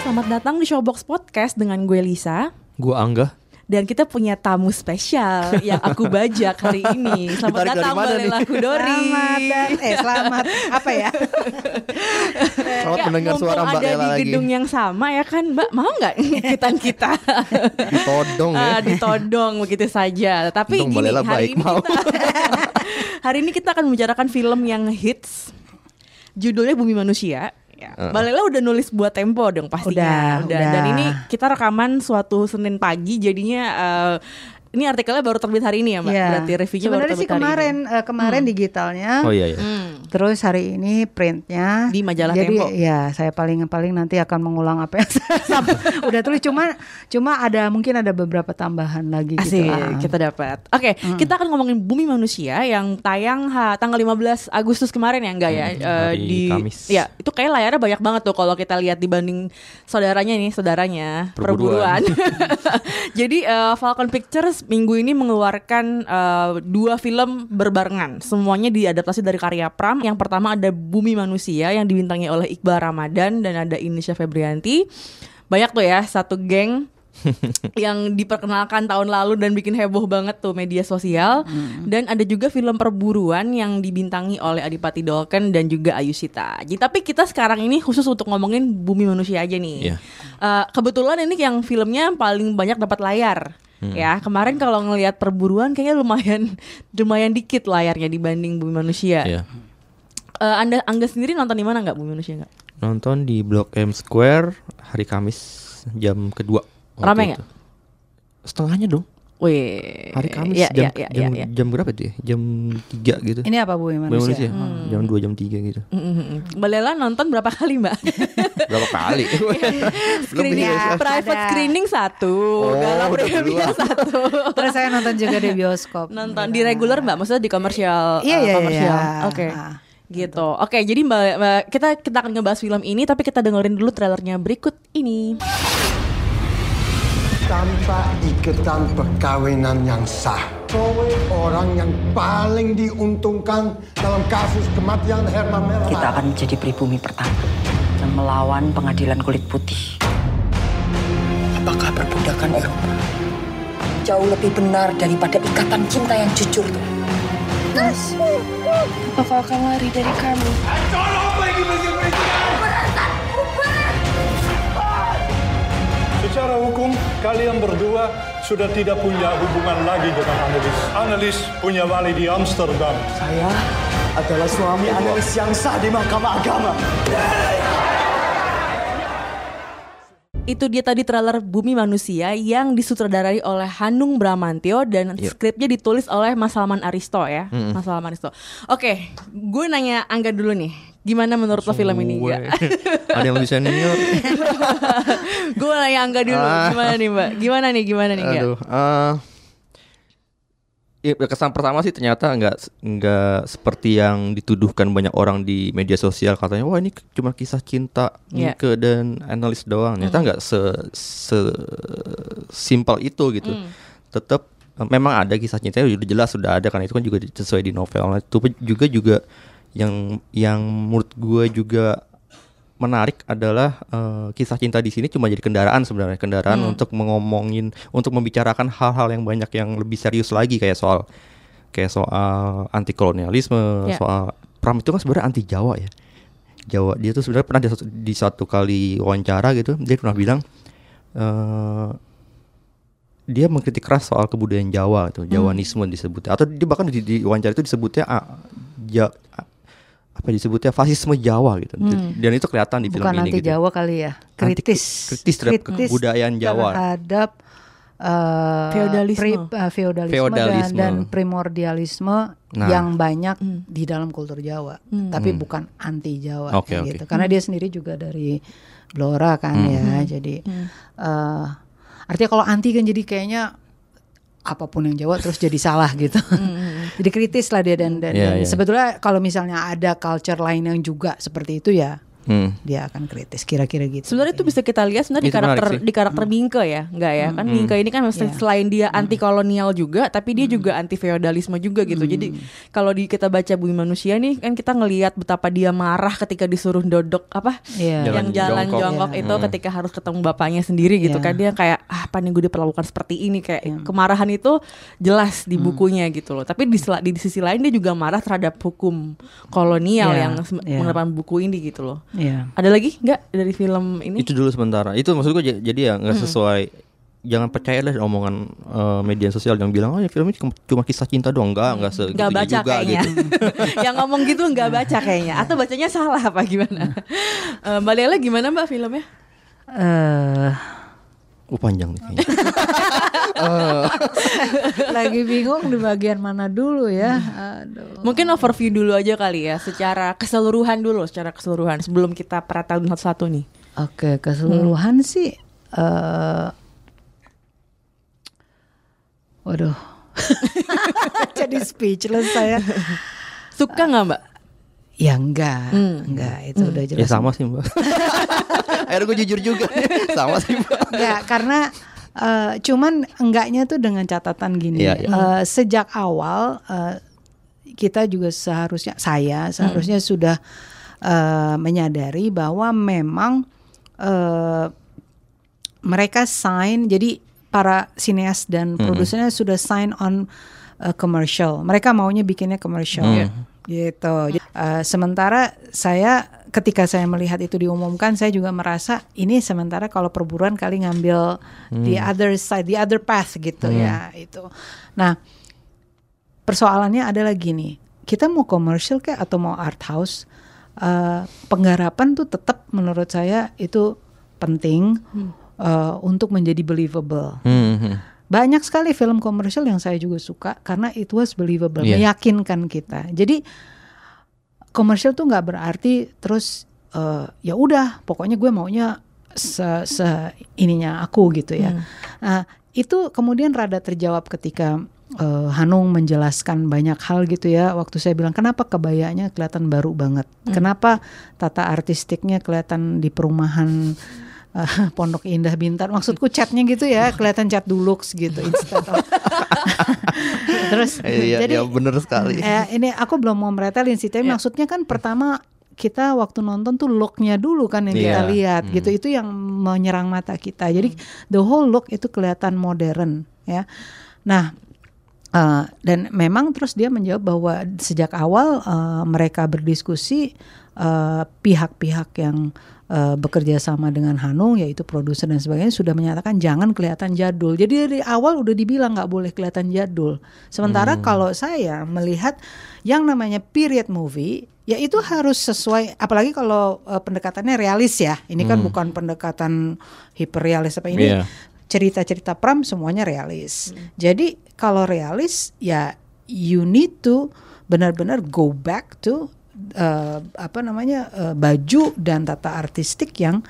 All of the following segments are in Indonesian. Selamat datang di Showbox Podcast dengan gue Lisa, gue Angga, dan kita punya tamu spesial yang aku bajak hari ini. Selamat datang Mbak Leila Chudori. Selamat apa ya? Selamat mendengar suara Mbak Leila lagi. Ada di gedung yang sama ya kan Mbak, mau nggak ngikutan kita? Ditodong ya. Ditodong begitu saja. Tapi untung gini, hari ini kita akan membicarakan film yang hits. Judulnya Bumi Manusia. Mbak Leila udah nulis buat Tempo dong pastinya. Udah. Dan ini kita rekaman suatu Senin pagi, jadinya ini artikelnya baru terbit hari ini ya Mbak. Berarti reviewnya baru terbit kemarin digitalnya. Oh iya. Terus hari ini printnya di majalah Tempo. Jadi ya saya paling nanti akan mengulang apa yang udah tulis, cuma ada mungkin ada beberapa tambahan lagi gitu. Kita dapat. Oke, kita akan ngomongin Bumi Manusia yang tayang tanggal 15 Agustus kemarin ya enggak ya? Di Kamis. Ya, itu kayak layarnya banyak banget tuh kalau kita lihat dibanding saudaranya Perburuan. Jadi Falcon Pictures minggu ini mengeluarkan dua film berbarengan. Semuanya diadaptasi dari karya Pram. Yang pertama ada Bumi Manusia yang dibintangi oleh Iqbaal Ramadhan dan ada Inisha Febrianti. Banyak tuh ya, satu geng yang diperkenalkan tahun lalu dan bikin heboh banget tuh media sosial. Dan ada juga film Perburuan yang dibintangi oleh Adipati Dolken dan juga Ayushita. Jadi tapi kita sekarang ini khusus untuk ngomongin Bumi Manusia aja nih. Kebetulan ini yang filmnya paling banyak dapat layar. Ya kemarin kalau ngelihat Perburuan kayaknya lumayan dikit layarnya dibanding Bumi Manusia. Angga sendiri nonton di mana nggak Bumi Manusia nggak? Nonton di Block M Square hari Kamis jam kedua. Ramai nggak? Setengahnya dong. Wih. Hari Kamis jam berapa itu ya? Jam 3 gitu. Ini apa Bumi Manusia? Jam 2 jam 3 gitu. Mbak Leila nonton berapa kali Mbak? Berapa kali? Screening private screening 1, gala premiere 1. Terus saya nonton juga di bioskop. Nonton di regular Mbak? Maksudnya di komersial? Iya. Oke. Gitu. Oke, jadi Mbak kita akan ngebahas film ini, tapi kita dengerin dulu trailernya berikut ini. Tanpa ikatan perkawinan yang sah, kowe orang yang paling diuntungkan dalam kasus kematian Herman Mellema. Kita akan menjadi pribumi pertama dan melawan pengadilan kulit putih. Apakah perbudakan Eropa jauh lebih benar daripada ikatan cinta yang jujur itu? Terus, apakah akan lari dari kami? Tolong bagi masing secara hukum, kalian berdua sudah tidak punya hubungan lagi dengan Annelies. Annelies punya wali di Amsterdam. Saya adalah suami Annelies yang sah di Mahkamah Agama. Itu dia tadi trailer Bumi Manusia yang disutradarai oleh Hanung Bramantyo dan skripnya ditulis oleh Mas Salman Aristo ya. Mas Salman Aristo. Oke, gue nanya Angga dulu nih. Gimana menurut lo film ini? Ada yang lebih senior. Gue nanya Angga dulu. Gimana nih Angga? Kesan pertama sih ternyata nggak seperti yang dituduhkan banyak orang di media sosial, katanya wah ini cuma kisah cinta Minke dan Annelies doang. Ternyata nggak sesimpel itu gitu. Tetap memang ada kisah cintanya, udah jelas sudah ada karena itu kan juga sesuai di novel. Itu juga yang menurut gue juga menarik adalah kisah cinta di sini cuma jadi kendaraan untuk membicarakan hal-hal yang banyak yang lebih serius lagi, kayak soal anti kolonialisme, soal Pram itu kan sebenarnya anti Jawa ya. Jawa dia tuh sebenarnya pernah di satu kali wawancara gitu, dia pernah bilang dia mengkritik keras soal kebudayaan Jawa itu, Jawanisme disebutnya, atau dia bahkan di wawancara itu disebutnya fasisme Jawa gitu. Dan itu kelihatan di film ini gitu. Bukan anti Jawa kali ya. Kritis terhadap kebudayaan Jawa. Terhadap feodalisme dan primordialisme yang banyak di dalam kultur Jawa. Tapi bukan anti Jawa gitu. Karena dia sendiri juga dari Blora kan ya. Jadi Artinya kalau anti kan jadi kayaknya apapun yang Jawa terus jadi salah gitu. Jadi kritis lah dia dan sebetulnya kalau misalnya ada culture lain yang juga seperti itu ya dia akan kritis kira-kira gitu. Sebenarnya itu bisa kita lihat sebenarnya di karakter Minke ya, enggak ya? Kan Minke ini kan selain dia anti kolonial juga, tapi dia juga anti feodalisme juga gitu. Jadi kalau kita baca Bumi Manusia nih kan kita ngelihat betapa dia marah ketika disuruh dodok yang jalan jongkok itu ketika harus ketemu bapaknya sendiri gitu kan. Dia kayak apa nih gue diperlakukan seperti ini, kayak kemarahan itu jelas di bukunya gitu loh. Tapi di sisi lain dia juga marah terhadap hukum kolonial yang mengenakan buku ini gitu loh. Yeah. Ada lagi nggak dari film ini? Itu dulu sementara. Itu maksud gue jadi ya nggak sesuai. Jangan percayalah omongan media sosial yang bilang oh ya film ini cuma kisah cinta doang, enggak segitu juga. Enggak baca juga, kayaknya. Gitu. Yang ngomong gitu enggak baca kayaknya. Atau bacanya salah apa gimana? Mbak Leila gimana Mbak filmnya? Panjang nih kayaknya. Lagi bingung di bagian mana dulu ya. Aduh. Mungkin overview dulu aja kali ya, secara keseluruhan sebelum kita peratain satu-satu nih. Oke, keseluruhan sih waduh. Jadi speechless saya. Suka enggak, Mbak? Ya enggak, itu udah jelas. Ya sama sih, Mbak. Akhirnya gue jujur juga. Sama sih, Mbak. Enggak, karena cuman enggaknya tuh dengan catatan gini sejak awal kita juga seharusnya sudah menyadari bahwa memang mereka sign, jadi para sineas dan produsernya sudah sign on commercial, mereka maunya bikinnya commercial gitu. Sementara saya ketika saya melihat itu diumumkan, saya juga merasa ini sementara kalau Perburuan kali ngambil the other side, the other path gitu ya itu. Nah, persoalannya adalah gini, kita mau komersil kayak atau mau art house, penggarapan tuh tetap menurut saya itu penting untuk menjadi believable. Banyak sekali film komersil yang saya juga suka karena it was believable, meyakinkan kita. Jadi komersial tuh nggak berarti terus ya udah pokoknya gue maunya ininya aku gitu ya. Nah, itu kemudian rada terjawab ketika Hanung menjelaskan banyak hal gitu ya. Waktu saya bilang kenapa kebayanya kelihatan baru banget, kenapa tata artistiknya kelihatan di perumahan Pondok Indah Bintan. Maksudku catnya gitu ya, kelihatan cat Dulux gitu. Terus jadi ya bener sekali. Ini aku belum mau meretelin sih, tapi maksudnya kan pertama kita waktu nonton tuh look-nya dulu kan yang kita lihat gitu, itu yang menyerang mata kita. Jadi the whole look itu kelihatan modern ya. Nah, dan memang terus dia menjawab bahwa sejak awal mereka berdiskusi, pihak-pihak yang bekerja sama dengan Hanung yaitu produser dan sebagainya sudah menyatakan jangan kelihatan jadul. Jadi dari awal udah dibilang nggak boleh kelihatan jadul. Sementara kalau saya melihat yang namanya period movie ya itu harus sesuai, apalagi kalau pendekatannya realis ya. Ini kan bukan pendekatan hiperrealis apa ini. Cerita-cerita Pram semuanya realis. Jadi kalau realis ya you need to benar-benar go back to baju dan tata artistik yang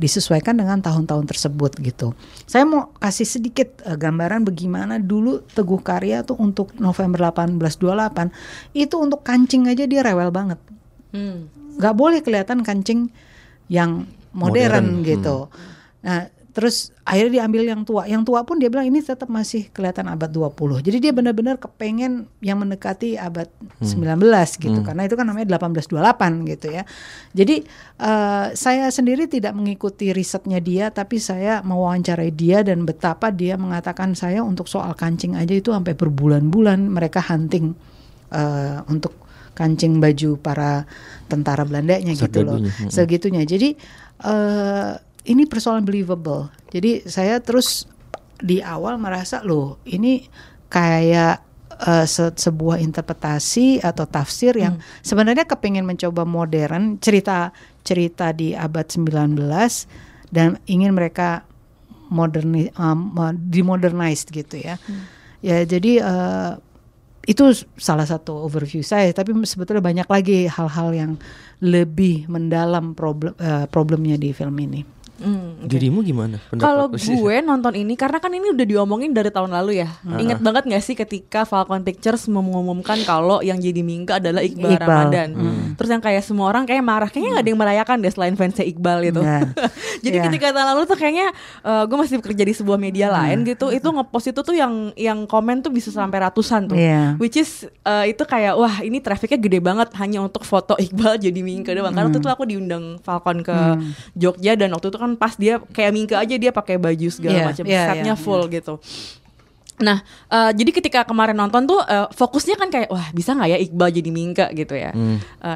disesuaikan dengan tahun-tahun tersebut gitu. Saya mau kasih sedikit gambaran bagaimana dulu Teguh Karya tuh untuk November 1828 itu untuk kancing aja dia rewel banget. Gak boleh kelihatan kancing yang modern. Gitu. Nah, terus akhirnya diambil yang tua pun dia bilang ini tetap masih kelihatan abad 20. Jadi dia benar-benar kepengen yang mendekati abad 19 gitu, karena itu kan namanya 1828 gitu ya. Jadi saya sendiri tidak mengikuti risetnya dia, tapi saya mewawancarai dia dan betapa dia mengatakan saya untuk soal kancing aja itu sampai berbulan-bulan mereka hunting untuk kancing baju para tentara Belandanya gitu loh, segitunya. Jadi ini persoalan believable. Jadi saya terus di awal merasa loh ini kayak sebuah interpretasi atau tafsir yang sebenarnya kepingin mencoba modern, cerita di abad 19 dan ingin mereka dimodernized gitu ya. Ya jadi itu salah satu overview saya, tapi sebetulnya banyak lagi hal-hal yang lebih mendalam problemnya di film ini. Dirimu gimana? Kalau gue nonton ini, karena kan ini udah diomongin dari tahun lalu ya. Ingat banget gak sih ketika Falcon Pictures mengumumkan kalau yang jadi Minke adalah Iqbaal Ramadhan. Terus yang kayak semua orang kayak marah. Kayaknya gak ada yang merayakan deh selain fansnya Iqbaal gitu. Jadi ketika tahun lalu tuh kayaknya gue masih bekerja di sebuah media lain gitu. Itu ngepost itu tuh yang komen tuh bisa sampai ratusan tuh. Which is itu kayak wah ini trafficnya gede banget hanya untuk foto Iqbaal jadi Minke doang. Karena waktu itu aku diundang Falcon ke Jogja, dan waktu itu kan pas dia kayak Minke aja dia pakai baju segala macam, setnya full gitu. Nah, jadi ketika kemarin nonton tuh fokusnya kan kayak wah bisa nggak ya Iqbaal jadi Minke gitu ya.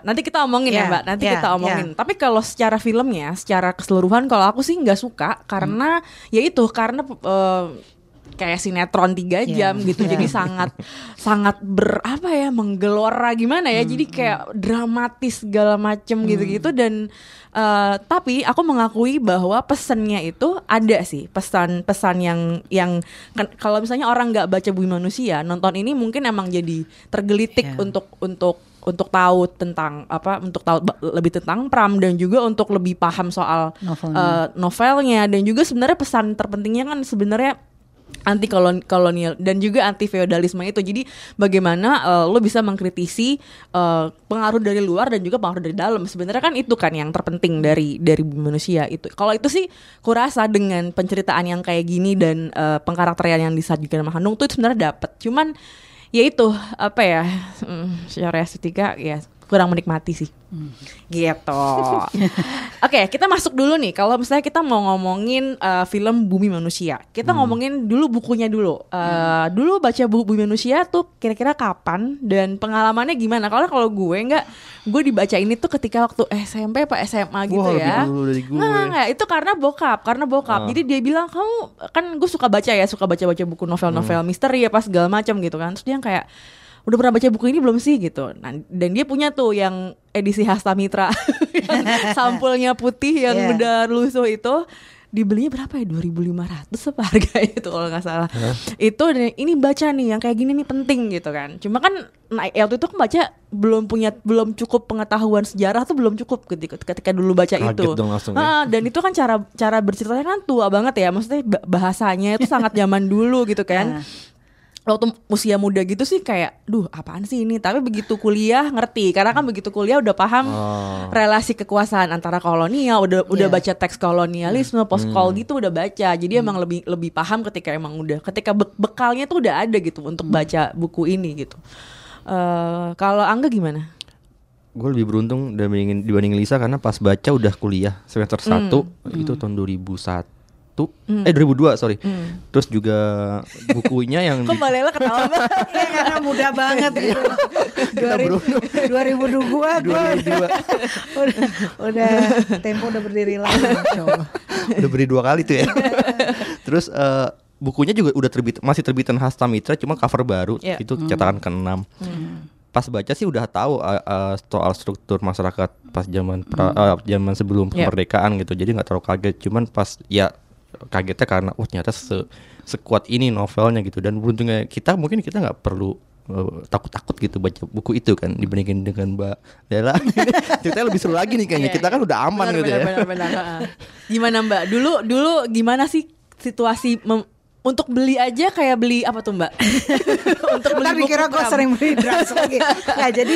Nanti kita omongin ya Mbak, nanti kita omongin. Tapi kalau secara filmnya, secara keseluruhan kalau aku sih nggak suka karena yaitu karena kayak sinetron 3 jam gitu. Jadi sangat berapa ya, menggelora gimana ya. Jadi kayak dramatis segala macem gitu-gitu. Dan tapi aku mengakui bahwa pesannya itu ada sih, pesan-pesan yang kalau misalnya orang nggak baca Bumi Manusia, nonton ini mungkin emang jadi tergelitik untuk tahu tentang apa, untuk tahu lebih tentang Pram, dan juga untuk lebih paham soal novelnya. Dan juga sebenarnya pesan terpentingnya kan sebenarnya anti kolonial dan juga anti feodalisme itu. Jadi bagaimana lo bisa mengkritisi pengaruh dari luar dan juga pengaruh dari dalam. Sebenarnya kan itu kan yang terpenting dari Bumi Manusia itu. Kalau itu sih kurasa dengan penceritaan yang kayak gini dan pengkarakterian yang disajikan sama Hanung tuh sebenarnya dapet. Cuman ya itu apa ya, secara estetika ya kurang menikmati sih gitu. Oke, kita masuk dulu nih. Kalau misalnya kita mau ngomongin film Bumi Manusia, kita ngomongin dulu bukunya dulu. Dulu baca buku Bumi Manusia tuh kira-kira kapan dan pengalamannya gimana? Kalau gue dibaca ini tuh ketika waktu SMP apa SMA gitu. Wah, ya nggak, itu karena bokap jadi dia bilang, kamu kan, gue suka baca buku novel misteri ya pas segala macam gitu kan. Terus dia yang kayak, udah pernah baca buku ini belum sih gitu. Nah, dan dia punya tuh yang edisi Hasta Mitra yang sampulnya putih yang udah lusuh itu. Dibelinya berapa ya? 2.500 seharga itu kalau gak salah. Itu ini baca nih yang kayak gini nih penting gitu kan. Cuma kan waktu itu kan baca belum cukup pengetahuan sejarah tuh belum cukup ketika dulu baca. Kaget itu dong langsung, ya? Dan itu kan cara berceritanya kan tua banget ya. Maksudnya bahasanya itu sangat zaman dulu gitu kan. Waktu usia muda gitu sih kayak, duh apaan sih ini. Tapi begitu kuliah ngerti, karena kan begitu kuliah udah paham relasi kekuasaan antara kolonial, udah baca teks kolonialisme, post-kol gitu udah baca. Jadi emang lebih paham ketika emang udah, ketika bekalnya tuh udah ada gitu untuk baca buku ini gitu. Kalau Angga gimana? Gue lebih beruntung dibanding Lisa karena pas baca udah kuliah semester 1 itu tahun 2001. 2002 sorry. Terus juga bukunya yang kok Mbak Lela ketawa banget ya, karena muda banget gitu. 2002 udah Tempo udah berdiri lagi. Udah berdiri 2 kali tuh ya. Terus bukunya juga udah masih terbitan Hasta Mitra, cuma cover baru. Itu cetakan ke-6. Pas baca sih udah tahu soal struktur masyarakat pas zaman sebelum kemerdekaan gitu. Jadi nggak terlalu kaget, cuman pas ya kagetnya karena ternyata sekuat ini novelnya gitu. Dan beruntungnya kita, mungkin kita nggak perlu takut-takut gitu baca buku itu kan, dibandingin dengan Mbak Lela. Ceritanya lebih seru lagi nih kayaknya. Kita kan udah aman benar. Gimana Mbak? Dulu gimana sih situasi untuk beli aja, kayak beli apa tuh Mbak? Untuk beli buku. Kira gue sering beli drugs lagi. Nah jadi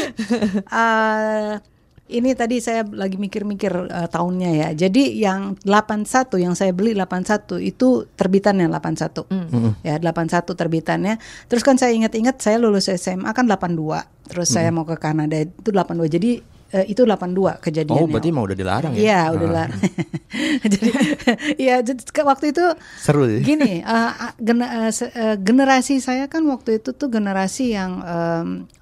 ini tadi saya lagi mikir-mikir tahunnya ya. Jadi yang 81 yang saya beli 81 itu terbitannya 81. Ya 81 terbitannya. Terus kan saya ingat-ingat saya lulus SMA kan 82. Terus saya mau ke Kanada itu 82. Jadi itu 82 kejadiannya. Oh, berarti mau udah dilarang ya? Iya, udah dilarang. Jadi ya waktu itu seru sih. Gini, generasi saya kan waktu itu tuh generasi yang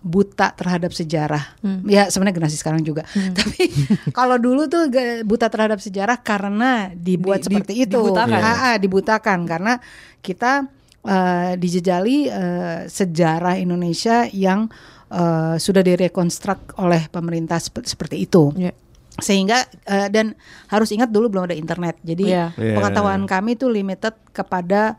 buta terhadap sejarah. Ya sebenarnya generasi sekarang juga. Tapi kalau dulu tuh buta terhadap sejarah karena dibuat seperti itu. Dibutakan. Dibutakan karena kita dijejali sejarah Indonesia yang sudah direkonstruk oleh pemerintah seperti itu. Sehingga dan harus ingat dulu belum ada internet. Jadi pengetahuan kami itu limited kepada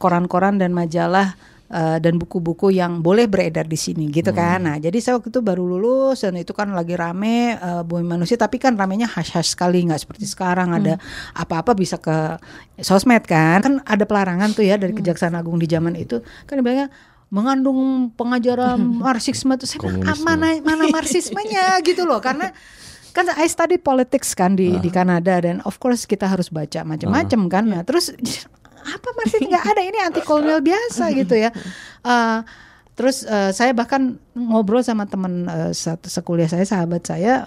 koran-koran dan majalah dan buku-buku yang boleh beredar di sini gitu kan. Nah jadi saya waktu itu baru lulus dan itu kan lagi rame Bumi Manusia, tapi kan ramenya hash-hash sekali, nggak seperti sekarang ada apa-apa bisa ke sosmed kan. Kan ada pelarangan tuh ya dari Kejaksaan Agung di zaman itu kan, bilangnya mengandung pengajaran marxisme tuh. Saya bilang, mana marxismenya gitu loh, karena kan I study politics kan di Kanada, dan of course kita harus baca macam-macam kan. Nah terus apa marxis, nggak ada, ini anti kolonial biasa gitu ya. Terus saya bahkan ngobrol sama teman sekuliah saya, sahabat saya,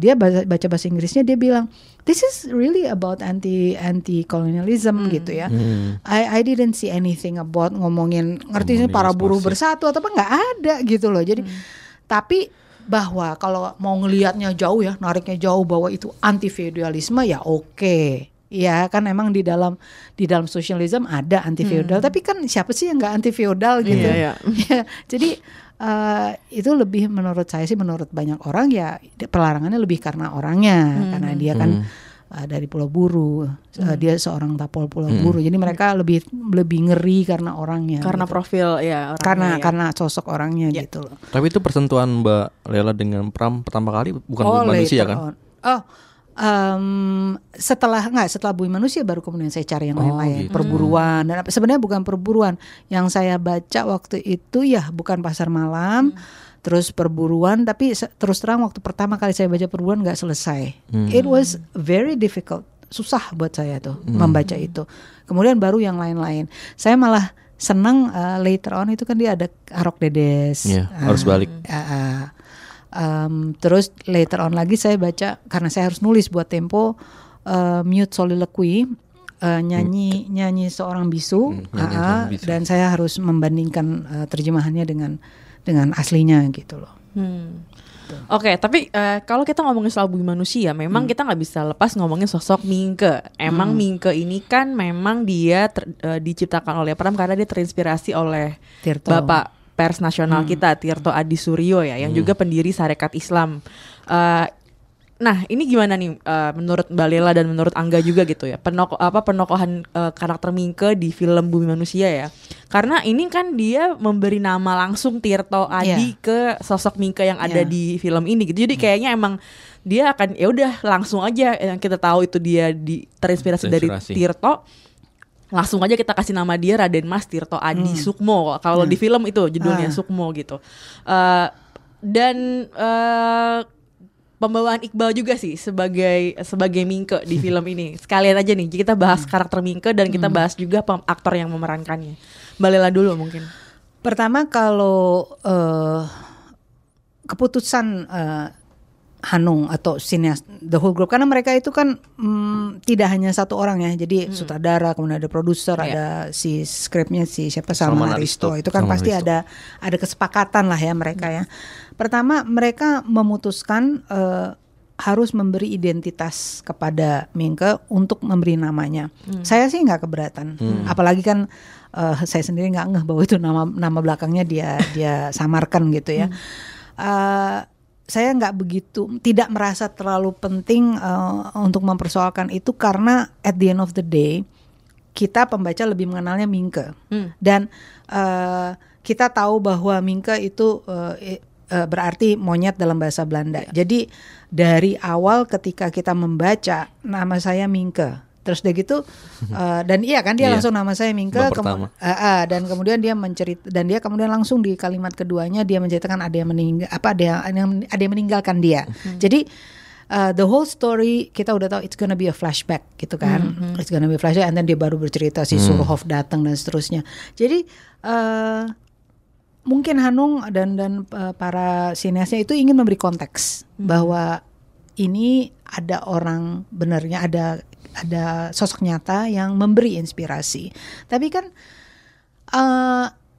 dia baca bahasa Inggrisnya, dia bilang this is really about anti colonialism gitu ya. I didn't see anything about ngomongin ngerti ini para buruh bersatu atau apa, nggak ada gitu loh. Jadi tapi bahwa kalau mau ngelihatnya jauh ya, nariknya jauh bahwa itu anti feudalisme ya oke. Ya kan emang di dalam sosialisme ada anti feodal, tapi kan siapa sih yang nggak anti feodal gitu? Yeah. Jadi itu lebih, menurut saya sih, menurut banyak orang ya pelarangannya lebih karena orangnya, karena dia kan dari Pulau Buru, dia seorang tapol Pulau Buru, jadi mereka lebih ngeri karena orangnya. Karena gitu. Profil ya. Orangnya, karena sosok orangnya gitu loh. Tapi itu persentuan Mbak Leila dengan Pram pertama kali bukan manusia kan? Setelah Bumi Manusia baru kemudian saya cari yang lain-lain gitu. Perburuan dan sebenarnya bukan Perburuan yang saya baca waktu itu ya, bukan Pasar Malam, terus Perburuan, tapi terus terang waktu pertama kali saya baca Perburuan nggak selesai. It was very difficult, susah buat saya tuh membaca itu. Kemudian baru yang lain-lain. Saya malah senang later on itu kan dia ada Arok Dedes. Harus balik. Terus later on lagi saya baca, karena saya harus nulis buat Tempo, Mute Soliloquy, nyanyi seorang bisu, dan saya harus membandingkan terjemahannya dengan aslinya gitu loh. Oke, tapi kalau kita ngomongin soal Bumi Manusia, memang kita nggak bisa lepas ngomongin sosok Minke. Emang Minke ini kan memang dia diciptakan oleh Pram karena dia terinspirasi oleh Tirto. Bapak pers nasional kita, Tirto Adi Suryo ya, yang juga pendiri Sarekat Islam. Nah, ini gimana nih menurut Mbak Leila dan menurut Angga juga gitu ya, penokohan karakter Minke di film Bumi Manusia ya? Karena ini kan dia memberi nama langsung Tirto Adi ke sosok Minke yang ada di film ini gitu. Jadi kayaknya emang dia akan ya udah langsung aja yang kita tahu itu dia terinspirasi dari Tirto. Langsung aja kita kasih nama dia Raden Mas Tirto Adi Sukmo. Kalau di film itu judulnya Sukmo gitu. Dan pembawaan Iqbaal juga sih sebagai Minke di film ini. Sekalian aja nih kita bahas karakter Minke dan kita bahas juga aktor yang memerankannya. Mbak Leila dulu mungkin. Pertama kalau keputusan Hanung atau sineas the whole group, karena mereka itu kan tidak hanya satu orang ya, jadi sutradara, kemudian ada produser, ada si skripnya si siapa, Salman Aristo, itu kan Salman pasti Aristo. ada kesepakatan lah ya mereka ya. Pertama mereka memutuskan harus memberi identitas kepada Minke untuk memberi namanya. Saya sih nggak keberatan, apalagi kan saya sendiri nggak ngeh bahwa itu nama belakangnya dia samarkan gitu ya. Saya nggak begitu, tidak merasa terlalu penting untuk mempersoalkan itu, karena at the end of the day kita pembaca lebih mengenalnya Minke, dan kita tahu bahwa Minke itu berarti monyet dalam bahasa Belanda. Jadi dari awal ketika kita membaca nama saya Minke, terus udah gitu dan iya kan dia langsung nama saya Minke, dan kemudian dia kemudian langsung di kalimat keduanya dia menceritakan ada yang meninggalkan dia. Jadi the whole story kita udah tahu it's gonna be a flashback gitu kan. It's gonna be a flashback, and then dia baru bercerita si Suurhof datang dan seterusnya. Jadi mungkin Hanung dan para sineasnya itu ingin memberi konteks bahwa ini ada orang benernya, ada sosok nyata yang memberi inspirasi. Tapi kan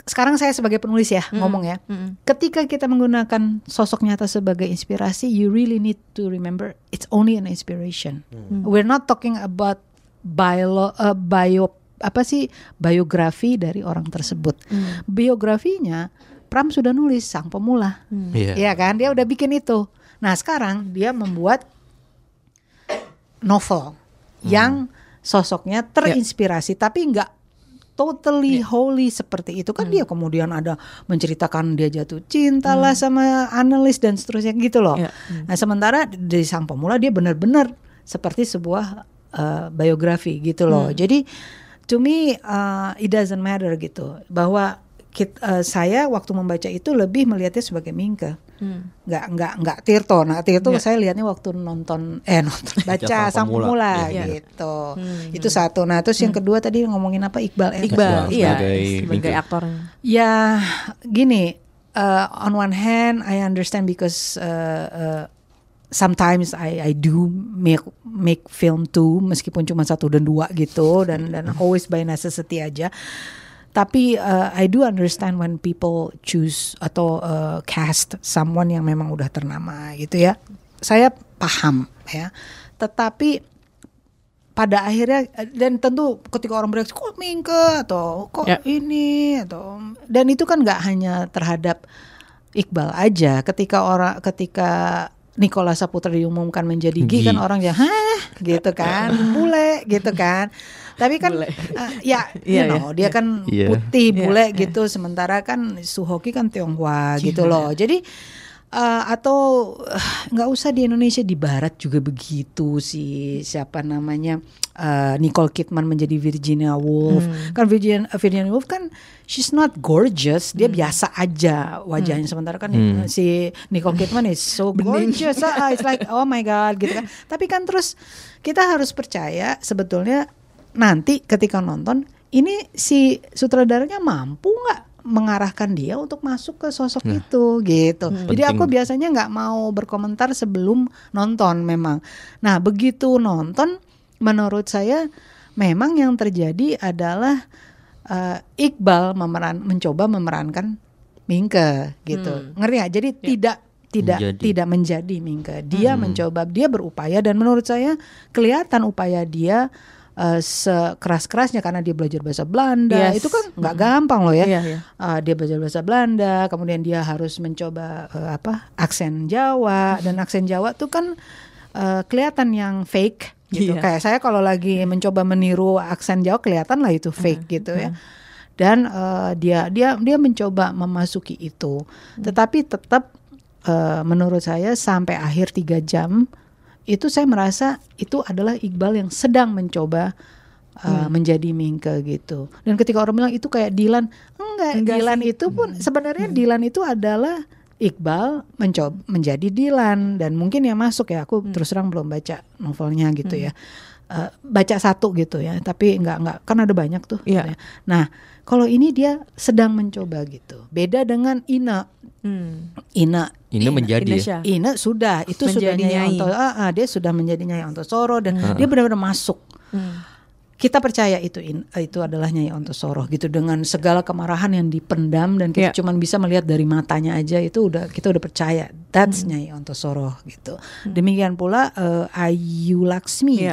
sekarang saya sebagai penulis ya ngomong ya, ketika kita menggunakan sosok nyata sebagai inspirasi, you really need to remember it's only an inspiration. We're not talking about biografi dari orang tersebut. Biografinya Pram sudah nulis, sang pemula, ya kan, dia udah bikin itu. Nah sekarang dia membuat novel yang sosoknya terinspirasi, tapi nggak totally holy seperti itu kan dia kemudian ada menceritakan dia jatuh cinta lah sama Annelies dan seterusnya gitu loh. Nah sementara dari Sang Pemula dia benar-benar seperti sebuah biografi gitu loh. Jadi to me it doesn't matter gitu bahwa saya waktu membaca itu lebih melihatnya sebagai Minke, nggak Tirto. Nah Tirto saya lihatnya waktu baca Sang Pemula gitu. Itu satu. Nah terus yang kedua tadi ngomongin apa Iqbaal sebagai aktor. Ya gini, on one hand I understand because sometimes I do make film too, meskipun cuma satu dan dua gitu dan always by necessity aja. Tapi I do understand when people choose atau cast someone yang memang udah ternama gitu ya. Saya paham ya. Tetapi pada akhirnya dan tentu ketika orang bereaksi kok Minke atau kok ini atau dan itu kan nggak hanya terhadap Iqbaal aja. Ketika Nicholas Saputra diumumkan menjadi G kan orang ya gitu kan bule gitu kan. Tapi kan dia kan putih bule gitu sementara kan Suhoki kan Tionghoa gitu loh. Jadi atau nggak usah di Indonesia di Barat juga begitu sih siapa namanya Nicole Kidman menjadi Virginia Woolf kan Virginia Woolf kan she's not gorgeous dia biasa aja wajahnya sementara kan si Nicole Kidman is so gorgeous it's like oh my god gitu kan. Tapi kan terus kita harus percaya sebetulnya nanti ketika nonton ini si sutradaranya mampu nggak mengarahkan dia untuk masuk ke sosok itu gitu. Jadi aku biasanya nggak mau berkomentar sebelum nonton memang. Nah begitu nonton menurut saya memang yang terjadi adalah Iqbaal mencoba memerankan Minke gitu. Ngeri ya. Jadi tidak menjadi Minke. Dia mencoba, dia berupaya dan menurut saya kelihatan upaya dia sekeras-kerasnya karena dia belajar bahasa Belanda. Itu kan nggak gampang loh ya. Dia belajar bahasa Belanda, kemudian dia harus mencoba aksen Jawa dan aksen Jawa tuh kan kelihatan yang fake gitu. Kayak saya kalau lagi mencoba meniru aksen Jawa kelihatan lah itu fake gitu ya. Dan dia mencoba memasuki itu, tetapi tetap menurut saya sampai akhir 3 jam itu saya merasa itu adalah Iqbaal yang sedang mencoba menjadi Minke gitu. Dan ketika orang bilang itu kayak Dilan, enggak Dilan sih. Itu pun sebenarnya Dilan itu adalah Iqbaal mencoba menjadi Dilan. Dan mungkin yang masuk ya, aku terus terang belum baca novelnya gitu ya. Baca satu gitu ya, tapi enggak kan ada banyak tuh. Yeah. Nah, kalau ini dia sedang mencoba gitu. Beda dengan Ina. Ina menjadi Inisha. Ina sudah itu menjadi sudah Nyai Ontosoroh. Dia sudah menjadi Nyai Ontosoroh dan dia benar-benar masuk. Kita percaya itu adalah Nyai Ontosoroh gitu dengan segala kemarahan yang dipendam dan kita cuma bisa melihat dari matanya aja itu udah kita udah percaya that's Nyai Ontosoroh gitu. Demikian pula Ayu Laksmi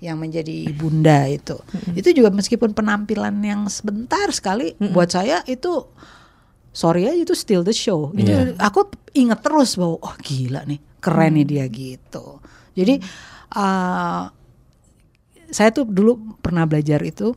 yang menjadi Bunda itu. Itu juga meskipun penampilan yang sebentar sekali buat saya itu sorry ya itu still the show. Itu aku ingat terus bahwa oh gila nih keren nih dia gitu. Jadi saya tuh dulu pernah belajar itu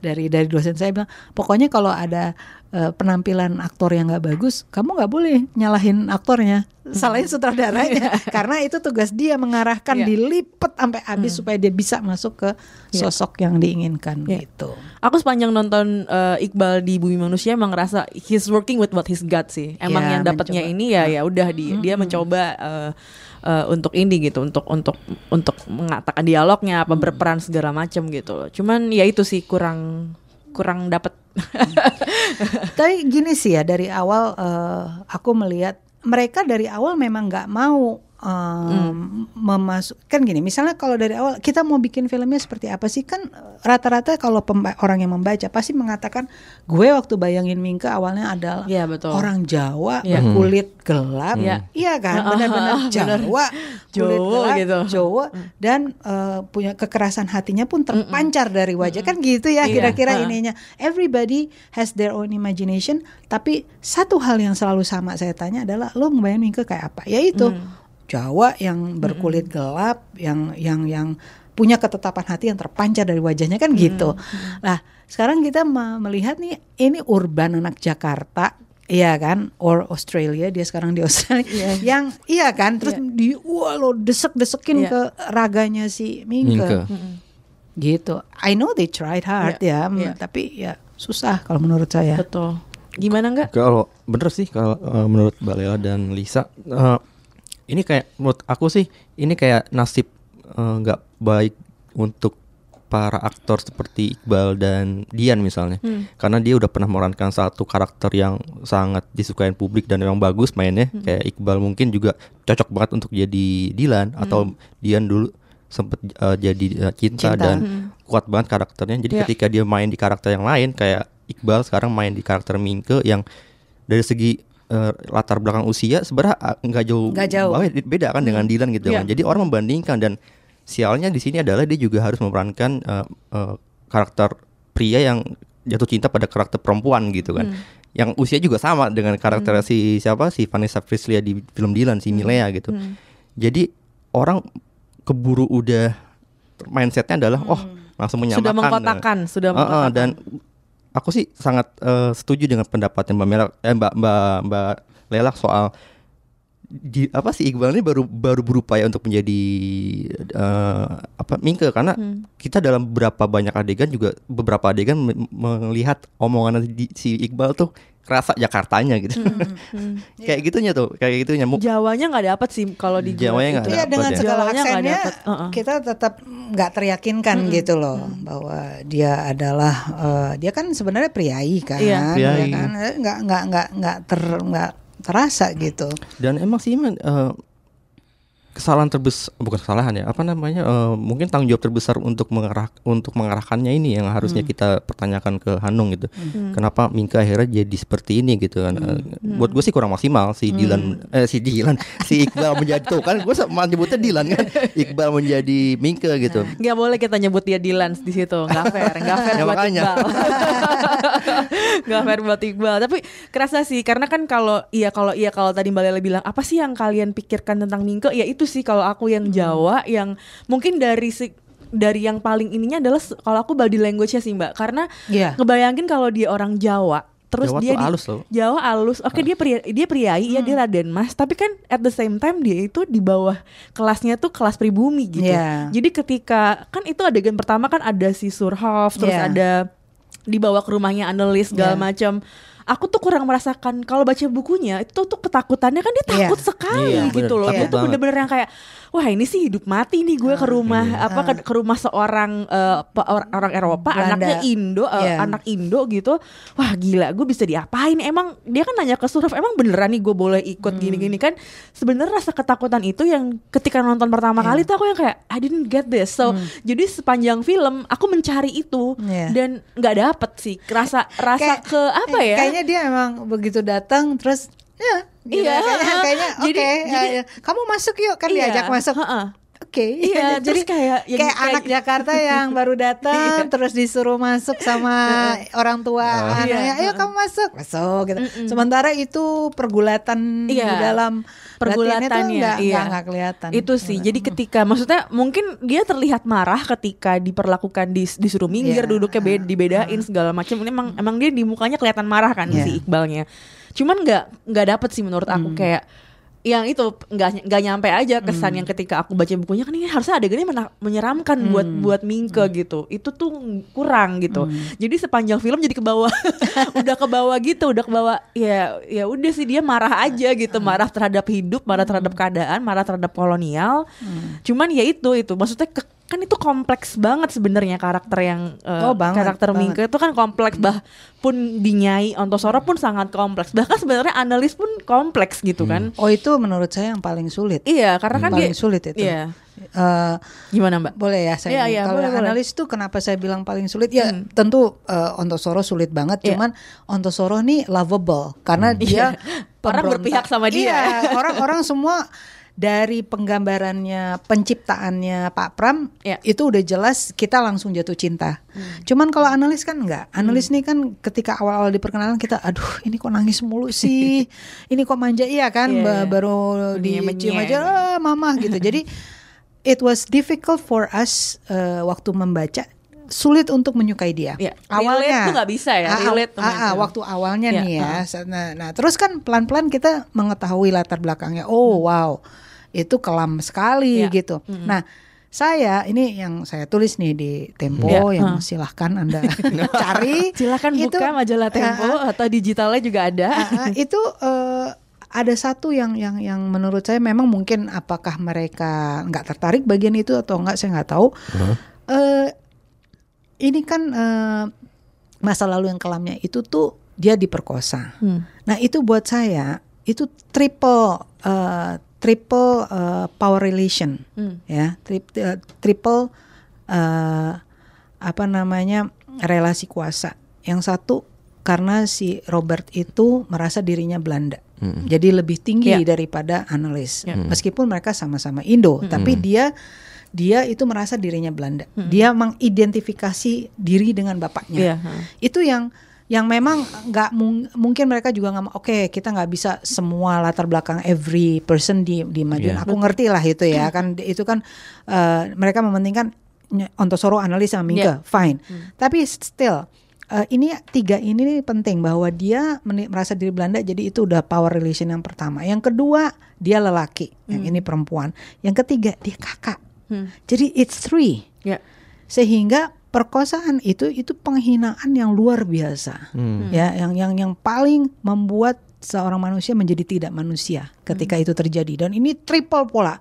dari dosen saya bilang pokoknya kalau ada penampilan aktor yang nggak bagus kamu nggak boleh nyalahin aktornya, salahin sutradaranya karena itu tugas dia mengarahkan dilipat sampai habis supaya dia bisa masuk ke sosok yang diinginkan gitu. Aku sepanjang nonton Iqbaal di Bumi Manusia emang ngerasa he's working with what he's got sih. Emang yang dapatnya ini ya udah dia mencoba untuk ini gitu, untuk mengatakan dialognya apa berperan segala macam gitu loh. Cuman ya itu sih kurang dapet. Tapi gini sih ya dari awal aku melihat mereka dari awal memang nggak mau memasukkan gini. Misalnya kalau dari awal kita mau bikin filmnya seperti apa sih kan rata-rata kalau orang yang membaca pasti mengatakan gue waktu bayangin Minke awalnya adalah orang Jawa berkulit gelap, iya kan benar-benar Jawa kulit gelap gitu. Jawa dan punya kekerasan hatinya pun terpancar dari wajah kan gitu ya kira-kira ininya. Everybody has their own imagination tapi satu hal yang selalu sama saya tanya adalah lo ngebayangin Minke kayak apa? Yaitu Jawa yang berkulit gelap yang punya ketetapan hati yang terpancar dari wajahnya kan gitu. Nah, Sekarang kita melihat nih, ini urban anak Jakarta, iya kan, or Australia, dia sekarang di Australia, yeah. Yang iya kan, terus yeah. di lo desek-desekin yeah. ke raganya si Minke, mm-hmm. gitu. I know they tried hard yeah. ya, yeah. tapi ya susah kalau menurut saya. Betul. Gimana enggak? Kalau bener sih, kalau menurut Mbak Leila dan Lisa, ini kayak menurut aku sih, ini kayak nasib nggak baik untuk para aktor seperti Iqbaal dan Dian misalnya, karena dia udah pernah memerankan satu karakter yang sangat disukai publik dan memang bagus mainnya, kayak Iqbaal mungkin juga cocok banget untuk jadi Dilan, atau Dian dulu sempat jadi cinta dan kuat banget karakternya, jadi ketika dia main di karakter yang lain kayak Iqbaal sekarang main di karakter Minke yang dari segi latar belakang usia sebenarnya nggak jauh. Beda kan dengan Dilan gitu kan, jadi orang membandingkan. Dan sialnya di sini adalah dia juga harus memerankan karakter pria yang jatuh cinta pada karakter perempuan gitu kan, yang usia juga sama dengan karakter si Vanessa Priscilia di film Dilan, si Milea gitu. Jadi orang keburu udah mindsetnya adalah langsung menyamakan, sudah mengkotakkan. Dan aku sih sangat setuju dengan pendapatnya Mbak Leila soal si Iqbaal ini baru berupaya untuk menjadi Minke, karena kita dalam beberapa adegan melihat omongan si Iqbaal tuh kerasa Jakartanya gitu. Kayak gitunya tuh, kayak gitunya. Jawanya enggak dapat sih kalau di Jawanya enggak dapat. Iya, dengan segala aksennya kita tetap enggak teryakinkan gitu loh, bahwa dia adalah dia kan sebenarnya priai kan. Iya. Priai. Dia kan enggak terasa gitu. Dan emang sih kesalahan terbesar, bukan kesalahan ya, mungkin tanggung jawab terbesar untuk mengarahkannya ini yang harusnya kita pertanyakan ke Hanung gitu. Kenapa Minke akhirnya jadi seperti ini gitu kan? Buat gue sih kurang maksimal si Iqbaal menjadi tuh kan, gue sama nyebutnya Dilan kan, Iqbaal menjadi Minke gitu. Nggak boleh kita nyebut dia Dilan di situ, nggak fair buat Iqbaal. Nggak fair buat Iqbaal. Tapi kerasa sih, karena kan kalau tadi Mbak Leila bilang apa sih yang kalian pikirkan tentang Minke, ya itu sih kalau aku yang Jawa, yang mungkin dari yang paling ininya adalah kalau aku body language-nya sih Mbak, karena ngebayangin kalau dia orang Jawa, terus Jawa dia halus loh. Jawa halus, oke. dia priai, ya dia Raden Mas, tapi kan at the same time dia itu di bawah kelasnya tuh kelas pribumi gitu. Yeah. Jadi ketika kan itu adegan pertama kan ada si Suurhof, terus ada dibawa ke rumahnya Annelies segala macam. Aku tuh kurang merasakan kalau baca bukunya itu tuh ketakutannya kan, dia takut sekali gitu loh. Itu bener-bener yang kayak wah ini sih hidup mati nih gue ke rumah ke rumah seorang orang Eropa, Belanda. Anak Indo gitu. Wah gila, gue bisa diapain? Emang dia kan nanya ke Suurhof, emang beneran nih gue boleh ikut gini-gini kan? Sebenarnya rasa ketakutan itu yang ketika nonton pertama kali tuh aku yang kayak I didn't get this. So jadi sepanjang film aku mencari itu dan nggak dapet sih. Rasa ke apa ya? Kayaknya dia emang begitu datang terus kayaknya jadi, kamu masuk yuk kan diajak masuk. Oke. Iya, jadi kayak anak Jakarta yang baru datang terus disuruh masuk sama orang tua anaknya, ayo kamu masuk gitu. Sementara itu pergulatan di dalam pergulatannya enggak kelihatan. Itu sih. Jadi ketika maksudnya mungkin dia terlihat marah ketika diperlakukan disuruh minggir, duduknya dibedain segala macam. Emang dia di mukanya kelihatan marah kan si Iqbaalnya. Cuman enggak dapet sih menurut aku kayak yang itu nggak nyampe aja kesan yang ketika aku baca bukunya kan ini harusnya adegannya menyeramkan buat Minke gitu, itu tuh kurang gitu. Jadi sepanjang film jadi ke bawah udah ke bawah ya udah sih, dia marah aja gitu, marah terhadap hidup, marah terhadap keadaan, marah terhadap kolonial. Cuman ya itu maksudnya kan itu kompleks banget sebenarnya karakter yang banget. Minke itu kan kompleks, pun di Nyai Ontosoroh pun sangat kompleks, bahkan sebenarnya Annelies pun kompleks gitu kan. Itu menurut saya yang paling sulit. Iya, karena kan paling sulit itu. Iya. Gimana Mbak? Boleh ya saya. Iya, kalau Annelies itu kenapa saya bilang paling sulit? Ya tentu Ontosoroh sulit banget, cuman Ontosoroh nih lovable karena dia orang berpihak sama dia. Iya, orang-orang semua. Dari penggambarannya, penciptaannya Pak Pram itu udah jelas kita langsung jatuh cinta. Cuman kalau Annelies kan enggak. Annelies nih kan ketika awal-awal diperkenalan kita, aduh ini kok nangis mulu sih, ini kok manja, iya kan, baru dicium aja mama gitu. Jadi it was difficult for us waktu membaca sulit untuk menyukai dia. Ya, awalnya tuh nggak bisa ya. Waktu awalnya ya, nih ya. Nah, terus kan pelan-pelan kita mengetahui latar belakangnya. Oh wow, itu kelam sekali ya, gitu. Mm-hmm. Nah, saya ini yang saya tulis nih di Tempo yang silahkan Anda cari. Silahkan buka itu, majalah Tempo atau digitalnya juga ada. Itu ada satu yang menurut saya memang mungkin apakah mereka nggak tertarik bagian itu atau nggak, saya nggak tahu. Ini kan masa lalu yang kelamnya itu tuh dia diperkosa. Nah itu buat saya itu triple power relation, ya triple apa namanya, relasi kuasa. Yang satu karena si Robert itu merasa dirinya Belanda. Jadi lebih tinggi daripada Annelies. Meskipun mereka sama-sama Indo, tapi dia itu merasa dirinya Belanda. Dia mengidentifikasi diri dengan bapaknya. Itu yang memang nggak mungkin mereka juga nggak mau. Oke, kita nggak bisa semua latar belakang every person di majuin. Aku ngerti lah itu ya kan. Itu kan mereka mementingkan Ontosoroh, Annelies sama Minke. Fine. Tapi still. Ini tiga ini penting bahwa dia merasa diri Belanda, jadi itu udah power relation yang pertama. Yang kedua dia lelaki, yang ini perempuan. Yang ketiga dia kakak. Jadi it's three. Sehingga perkosaan itu penghinaan yang luar biasa, ya, yang paling membuat seorang manusia menjadi tidak manusia ketika itu terjadi. Dan ini triple pola.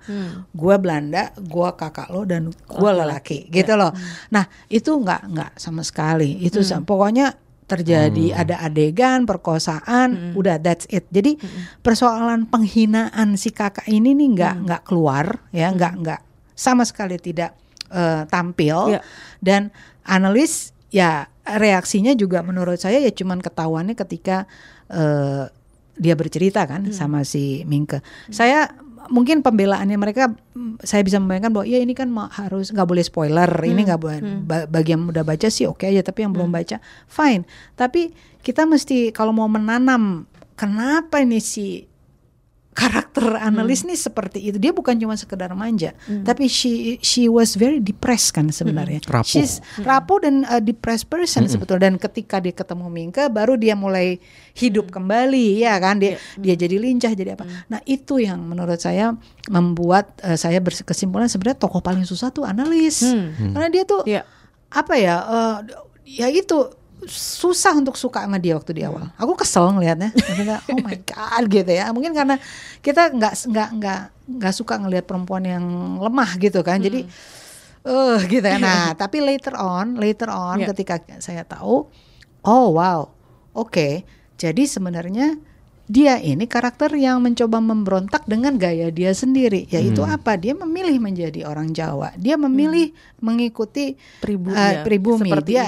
Gua Belanda, gua kakak lo, dan gua lelaki, gitu loh. Nah itu nggak sama sekali. Itu pokoknya terjadi ada adegan perkosaan, udah that's it. Jadi persoalan penghinaan si kakak ini nih nggak keluar, ya nggak sama sekali tidak tampil. Dan Annelies ya reaksinya juga menurut saya ya cuman ketahuannya ketika dia bercerita kan sama si Minke. Saya mungkin pembelaannya mereka, saya bisa membayangkan bahwa ya ini kan harus nggak boleh spoiler, ini nggak boleh. Bagi yang udah baca sih oke aja, tapi yang belum baca fine. Tapi kita mesti kalau mau menanam kenapa ini si karakter Annelies nih seperti itu, dia bukan cuma sekedar manja, tapi she was very depressed kan sebenarnya. She's rapuh dan depressed person sebetulnya. Dan ketika dia ketemu Minke baru dia mulai hidup kembali, ya kan, dia jadi lincah, jadi apa. Nah itu yang menurut saya membuat saya berkesimpulan sebenarnya tokoh paling susah tuh Annelies, karena dia tuh apa ya, ya itu susah untuk suka sama dia waktu di awal. Aku kesel ngelihatnya. Oh my god gitu ya. Mungkin karena kita nggak suka ngelihat perempuan yang lemah gitu kan. Jadi gitu ya. Nah, tapi later on ketika saya tahu, oh wow. Oke. Jadi sebenarnya dia ini karakter yang mencoba memberontak dengan gaya dia sendiri, yaitu apa? Dia memilih menjadi orang Jawa. Dia memilih mengikuti pribumi. Dia,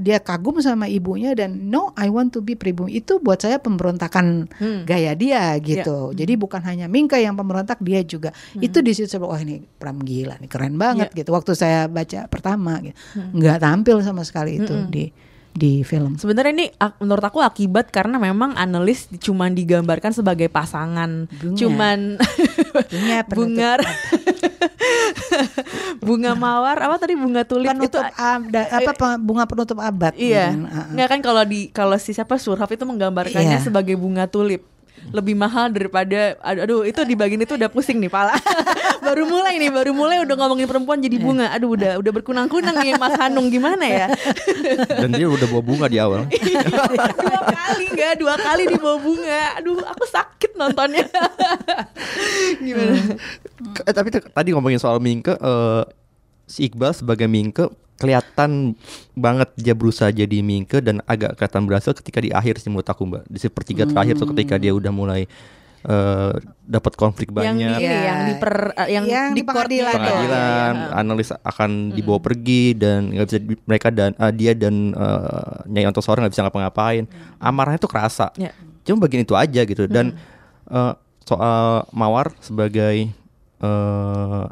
dia kagum sama ibunya dan no, I want to be pribumi. Itu buat saya pemberontakan gaya dia gitu. Jadi bukan hanya Minke yang pemberontak, dia juga. Itu di situ saya bilang, wah ini Pram gila, ini keren banget gitu. Waktu saya baca pertama, gitu. Nggak tampil sama sekali itu di film. Sebenarnya ini menurut aku akibat karena memang Annelies cuman digambarkan sebagai pasangan, bunga mawar, apa tadi, bunga tulip, penutup itu bunga penutup abad. Iya. Nggak kan kalau si siapa Suurhof itu menggambarkannya sebagai bunga tulip. Lebih mahal daripada aduh itu di bagian itu udah pusing nih pala. baru mulai udah ngomongin perempuan jadi bunga. Aduh udah berkunang-kunang nih Mas Hanung, gimana ya? Dan dia udah bawa bunga di awal. dua kali dibawa bunga. Aduh aku sakit nontonnya. Gimana? Tapi tadi ngomongin soal Minke, si Iqbaal sebagai Minke kelihatan banget dia berusaha jadi Minke dan agak kelihatan berhasil ketika di akhir sih menurut aku, Mbak. Di sepertiga terakhir tuh ketika dia udah mulai dapat konflik banyak. Yang di pengadilan. Annelies akan dibawa pergi dan nggak bisa dia dan Nyai Ontosoroh nggak bisa ngapa-ngapain. Amarahnya tuh kerasa. Cuma bagian itu aja gitu. Dan soal Mawar sebagai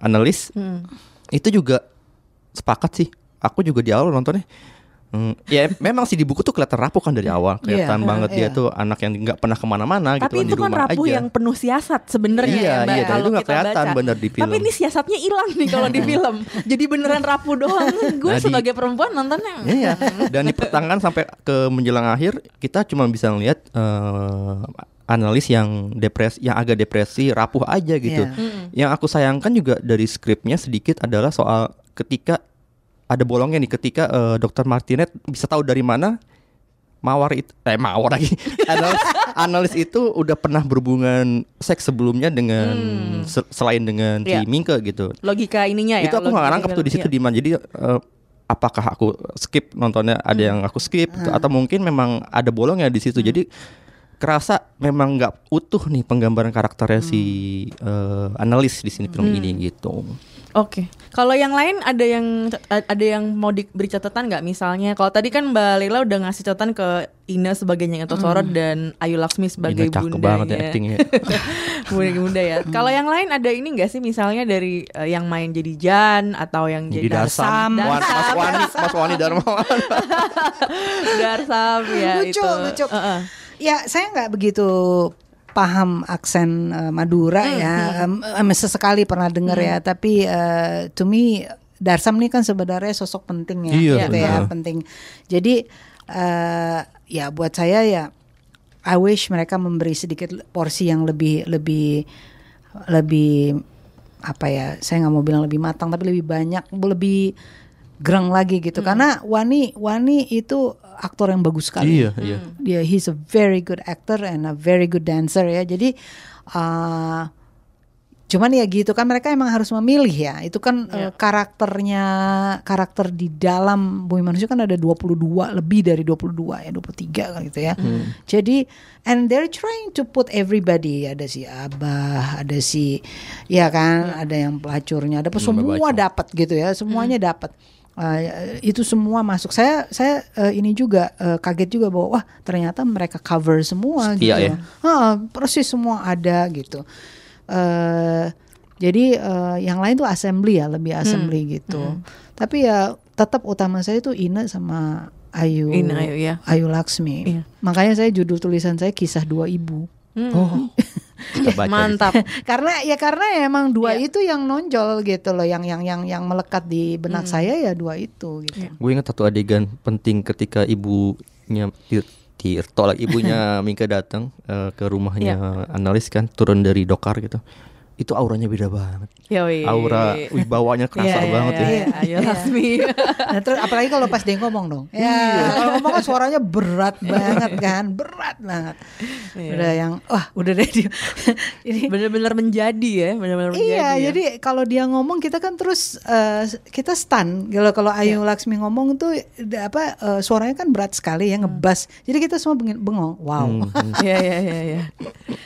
Annelies itu juga sepakat sih. Aku juga di awal nontonnya Ya memang sih di buku tuh kelihatan rapuh kan dari awal. Kelihatan banget dia tuh anak yang gak pernah kemana-mana gitu. Tapi itu kan rapuh aja, yang penuh siasat sebenarnya. Iya, dari itu gak kelihatan bener di film. Tapi ini siasatnya hilang nih kalau di film. Jadi beneran rapuh doang. Gue sebagai perempuan nontonnya dan di pertengahan sampai ke menjelang akhir kita cuma bisa ngeliat Annelies yang depresi, yang agak depresi, rapuh aja gitu. Yang aku sayangkan juga dari skripnya sedikit adalah soal ketika ada bolongnya nih, ketika Dr. Martinet bisa tahu dari mana Mawar itu, Annelies itu udah pernah berhubungan seks sebelumnya dengan selain dengan si Minke gitu. Logika ininya ya. Itu aku nggak nangkep tuh di situ di mana. Jadi apakah aku skip nontonnya, ada yang aku skip atau mungkin memang ada bolongnya di situ. Jadi kerasa memang nggak utuh nih penggambaran karakternya si Annelies di sini film ini gitu. Oke, kalau yang lain ada yang mau diberi catatan nggak misalnya? Kalau tadi kan Mbak Leila udah ngasih catatan ke Ina sebagai Nyai Ontosoroh dan Ayu Laksmi sebagai bunda. Ina cakep banget actingnya. Bunda ya. Kalau yang lain ada ini nggak sih misalnya dari yang main jadi Jan atau yang jadi Darsam, Mas Wani Darmawan, Darsam ya lucu, itu. Lucu. Ya saya nggak begitu paham aksen Madura sesekali pernah dengar ya, tapi to me Darsam ini kan sebenarnya sosok penting ya, gitu ya, penting. Jadi ya buat saya ya I wish mereka memberi sedikit porsi yang lebih apa ya, saya nggak mau bilang lebih matang tapi lebih banyak, lebih gerang lagi gitu. Karena Wani itu aktor yang bagus sekali. Iya. Dia he's a very good actor and a very good dancer ya. Jadi cuman ya gitu kan mereka emang harus memilih ya. Itu kan karakter di dalam Bumi Manusia kan ada 22, lebih dari 22 ya, 23 kan gitu ya. Jadi and they're trying to put everybody, ada si Abah, ada si ya kan, ada yang pelacurnya, ada semua dapat gitu ya, semuanya dapat. Itu semua masuk. Saya ini juga kaget juga bahwa wah ternyata mereka cover semua gitu. Ya. Persis semua ada gitu. Jadi yang lain tuh assembly ya, lebih assembly gitu. Tapi ya tetap utama saya tuh Ina sama Ayu Ayu Laksmi. Yeah. Makanya saya judul tulisan saya Kisah Dua Ibu. Oh. Mantap. Karena emang dua itu yang nonjol gitu loh, yang melekat di benak saya ya dua itu gitu. Yeah. Gue ingat satu adegan penting ketika ibunya Tirto ibunya Minke datang ke rumahnya Annelies kan, turun dari dokar gitu. Itu auranya beda banget. Yoi. Aura wibawanya kerasa banget ya. Laksmi. Nah, terus apalagi kalau pas dia ngomong dong. Kalau ngomong kan suaranya berat banget kan, berat banget. Udah yang udah deh dia. Ini benar-benar menjadi ya, benar-benar menjadi. Iya, jadi kalau dia ngomong kita kan terus kita stun. Kalau Ayu Laksmi ngomong tuh suaranya kan berat sekali ya, ngebass. Jadi kita semua bengong. Wow. Iya.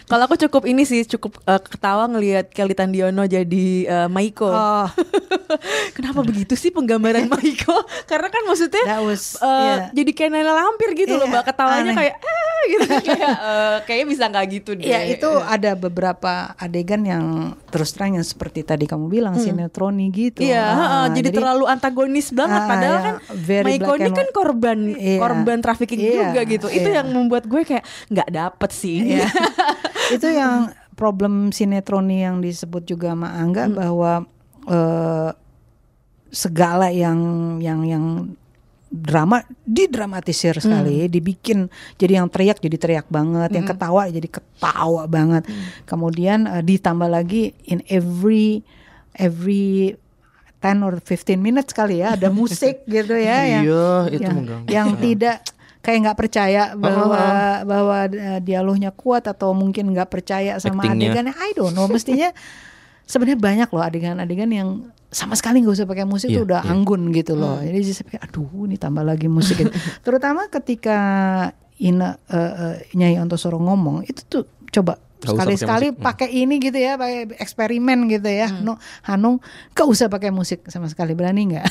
Kalau aku cukup ini sih, cukup ketawa ngelihat Kelitan Diono jadi Maiko. Kenapa begitu sih penggambaran Maiko? Karena kan maksudnya jadi kayak Nela Lampir gitu loh, Mbak, ketawanya aneh. Kayak gitu kayaknya bisa nggak gitu deh. Ya itu ada beberapa adegan yang terus terang yang seperti tadi kamu bilang sinetroni gitu. Jadi terlalu antagonis banget padahal kan Maiko ini kan korban trafficking juga gitu. Itu yang membuat gue kayak nggak dapet sih. Itu yang problem sinetroni yang disebut juga sama Angga bahwa segala yang drama didramatisir sekali, dibikin jadi yang teriak jadi teriak banget, yang ketawa jadi ketawa banget. Kemudian ditambah lagi in every 10 or 15 minutes kali ya ada musik gitu ya yang tidak kayak nggak percaya bahwa dialognya kuat atau mungkin nggak percaya sama adegannya. I don't know. Mestinya sebenarnya banyak loh adegan-adegan yang sama sekali nggak usah pakai musik tuh udah anggun gitu loh. Jadi saya aduh ini tambah lagi musik. Gitu. Terutama ketika Nyai Ontosoroh ngomong itu tuh coba sekali-sekali pakai ini gitu ya, pakai eksperimen gitu ya. Hanung gak usah pakai musik sama sekali, berani nggak?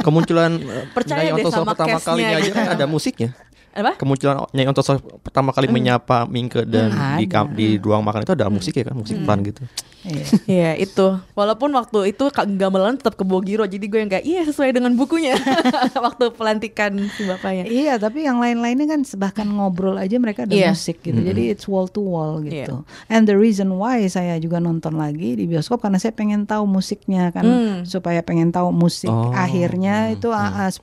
Kemunculan percaya Nyai Ontosoroh pertama kalinya aja kan ada musiknya. Apa? Kemunculan Nyai Ontosoroh pertama kali menyapa Minke dan di ruang makan itu ada musik ya kan, musik pelan gitu. Iya itu. Walaupun waktu itu gamelan tetap ke Bogiro, jadi gue yang kayak iya sesuai dengan bukunya waktu pelantikan si bapaknya. Iya, tapi yang lain-lainnya kan bahkan ngobrol aja mereka ada musik gitu. Jadi it's wall to wall gitu. And the reason why saya juga nonton lagi di bioskop karena saya pengen tahu musiknya kan, supaya pengen tahu musik akhirnya itu.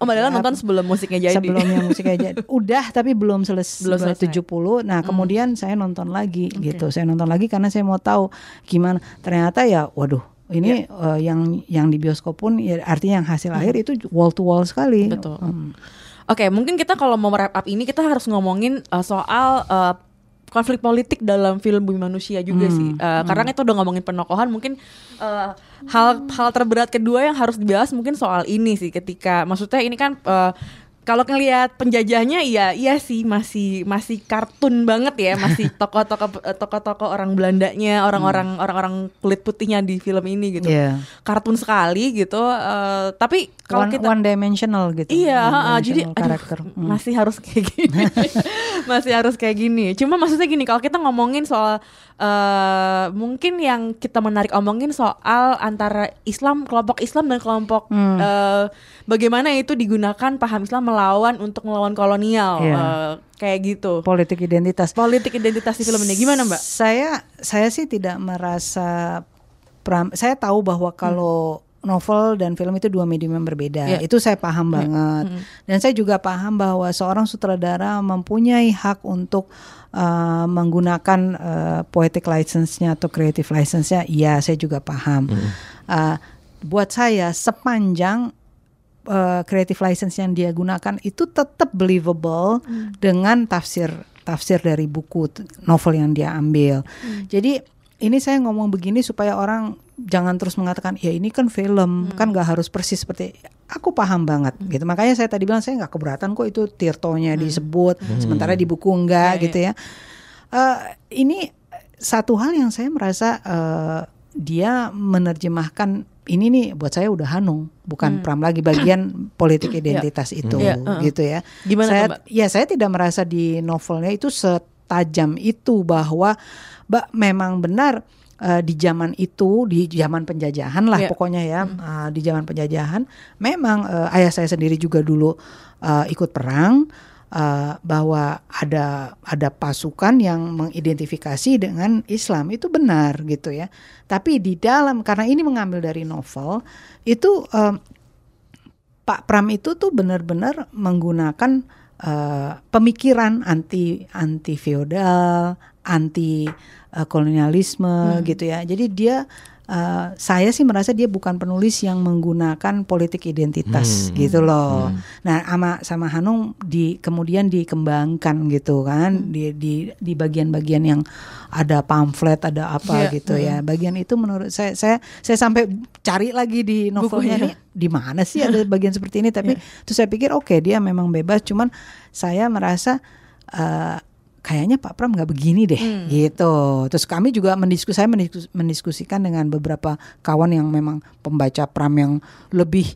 Mbak Lela nonton sebelum musiknya jadi. Sebelumnya musiknya jadi. Udah tapi belum selesai 70. Nah kemudian saya nonton lagi gitu. Saya nonton lagi karena saya mau tahu gimana. Ternyata ya waduh ini yang di bioskop pun ya, artinya yang hasil akhir itu wall to wall sekali. Betul. Oke, mungkin kita kalau mau wrap up ini kita harus ngomongin soal konflik politik dalam film Bumi Manusia juga sih. Karena itu udah ngomongin penokohan, mungkin hal terberat kedua yang harus dibahas mungkin soal ini sih. Ketika maksudnya ini kan kalau ngelihat penjajahnya iya sih masih kartun banget ya, masih tokoh-tokoh orang Belandanya, orang-orang kulit putihnya di film ini gitu. Yeah. Kartun sekali gitu. Tapi kalau kita one dimensional gitu. Iya, jadi karakter masih harus kayak gini. Masih harus kayak gini. Cuma maksudnya gini, kalau kita ngomongin soal mungkin yang kita menarik omongin soal antara Islam, kelompok Islam dan kelompok bagaimana itu digunakan paham Islam untuk melawan kolonial kayak gitu. Politik identitas di film ini gimana, Mbak? Saya sih tidak merasa saya tahu bahwa kalau novel dan film itu dua medium yang berbeda. Yeah. Itu saya paham banget. Dan saya juga paham bahwa seorang sutradara mempunyai hak untuk menggunakan poetic license-nya atau creative license-nya. Iya, saya juga paham. Buat saya sepanjang creative license yang dia gunakan itu tetap believable dengan tafsir dari buku novel yang dia ambil. Jadi ini saya ngomong begini supaya orang jangan terus mengatakan ya ini kan film, kan gak harus persis seperti. Aku paham banget gitu. Makanya saya tadi bilang saya gak keberatan kok itu Tirtonya disebut, sementara di buku enggak gitu ya. Ini satu hal yang saya merasa dia menerjemahkan ini nih buat saya udah Hanung bukan Pram lagi bagian politik identitas itu gitu ya. Gimana saya tidak merasa di novelnya itu setajam itu bahwa memang benar di zaman itu, di zaman penjajahan lah pokoknya ya, di zaman penjajahan memang ayah saya sendiri juga dulu ikut perang. Bahwa ada pasukan yang mengidentifikasi dengan Islam itu benar gitu ya. Tapi di dalam karena ini mengambil dari novel itu Pak Pram itu tuh benar-benar menggunakan pemikiran anti feodal, anti kolonialisme gitu ya. Jadi dia saya sih merasa dia bukan penulis yang menggunakan politik identitas gitu loh. Nah, sama Hanung kemudian dikembangkan gitu kan di bagian-bagian yang ada pamflet, ada apa gitu ya. Bagian itu menurut saya sampai cari lagi di novelnya nih di mana sih ada bagian seperti ini. Tapi terus saya pikir oke, dia memang bebas. Cuman saya merasa kayaknya Pak Pram nggak begini deh, gitu. Terus kami juga mendiskusikan dengan beberapa kawan yang memang pembaca Pram yang lebih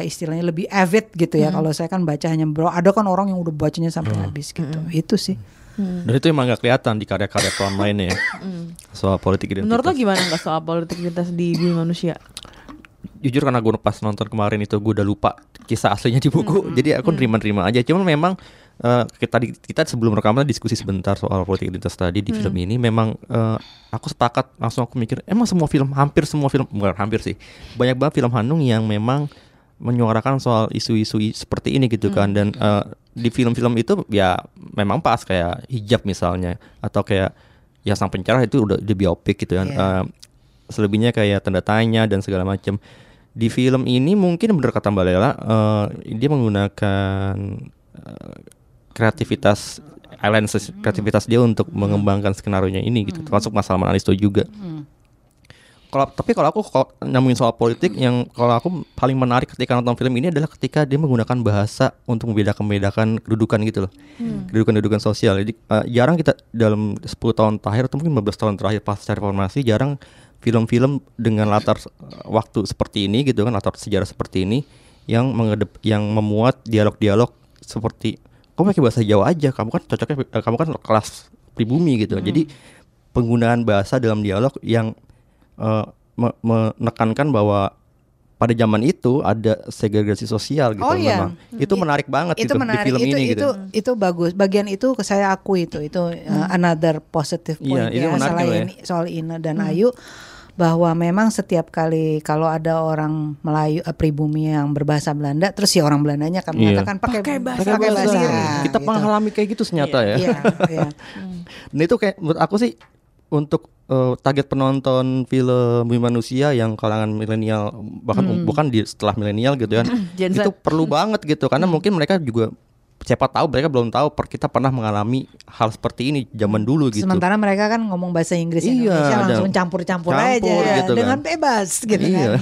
istilahnya lebih avid gitu ya. Kalau saya kan baca hanya ada kan orang yang udah bacanya sampai habis gitu. Itu sih. Dan itu emang nggak kelihatan di karya-karya Pram lainnya ya. Soal politik identitas. Menurut lo gimana nggak soal politik identitas di Bumi Manusia? Jujur karena gue pas nonton kemarin itu gue udah lupa kisah aslinya di buku, jadi aku nerima-nerima aja. Cuman memang kita sebelum rekaman diskusi sebentar soal politik identitas tadi di film ini. Memang aku sepakat, langsung aku mikir emang hampir semua film bukan hampir sih, banyak banget film Hanung yang memang menyuarakan soal isu-isu seperti ini gitu kan. Dan di film-film itu ya memang pas kayak hijab misalnya, atau kayak ya sang pencerah itu udah di biopik gitu kan. Selebihnya kayak tanda tanya dan segala macam. Di film ini mungkin bener kata Mbak Lela, dia menggunakan kreativitas dia untuk mengembangkan skenario-nya ini gitu. Termasuk Mas Salman Aristo juga. Tapi kalau aku nyambungin soal politik, yang kalau aku paling menarik ketika nonton film ini adalah ketika dia menggunakan bahasa untuk membedakan kedudukan gitu loh. Kedudukan sosial. Jadi jarang kita dalam 10 tahun terakhir atau mungkin 15 tahun terakhir pasca reformasi jarang film-film dengan latar waktu seperti ini gitu kan, latar sejarah seperti ini yang memuat dialog-dialog seperti kamu pakai bahasa Jawa aja, kamu kan cocoknya, kamu kan kelas pribumi gitu. Jadi penggunaan bahasa dalam dialog yang menekankan bahwa pada zaman itu ada segregasi sosial gitu. Memang itu menarik banget itu menarik. Di film itu, ini gitu. Itu bagus. Bagian itu saya akui itu another positive point ya, masalah ini soal Ina dan Ayu, bahwa memang setiap kali kalau ada orang Melayu pribumi yang berbahasa Belanda, terus si orang Belandanya akan mengatakan pakai bahasa. Kita mengalami kayak gitu ternyata Nah itu kayak menurut aku sih untuk target penonton film Bumi Manusia yang kalangan milenial, bahkan bukan di setelah milenial gitu kan, itu perlu banget gitu karena mungkin mereka juga siapa tahu mereka belum tahu kita pernah mengalami hal seperti ini zaman dulu gitu. Sementara mereka kan ngomong bahasa Inggris Indonesia langsung campur-campur aja gitu kan. Dengan bebas gitu kan.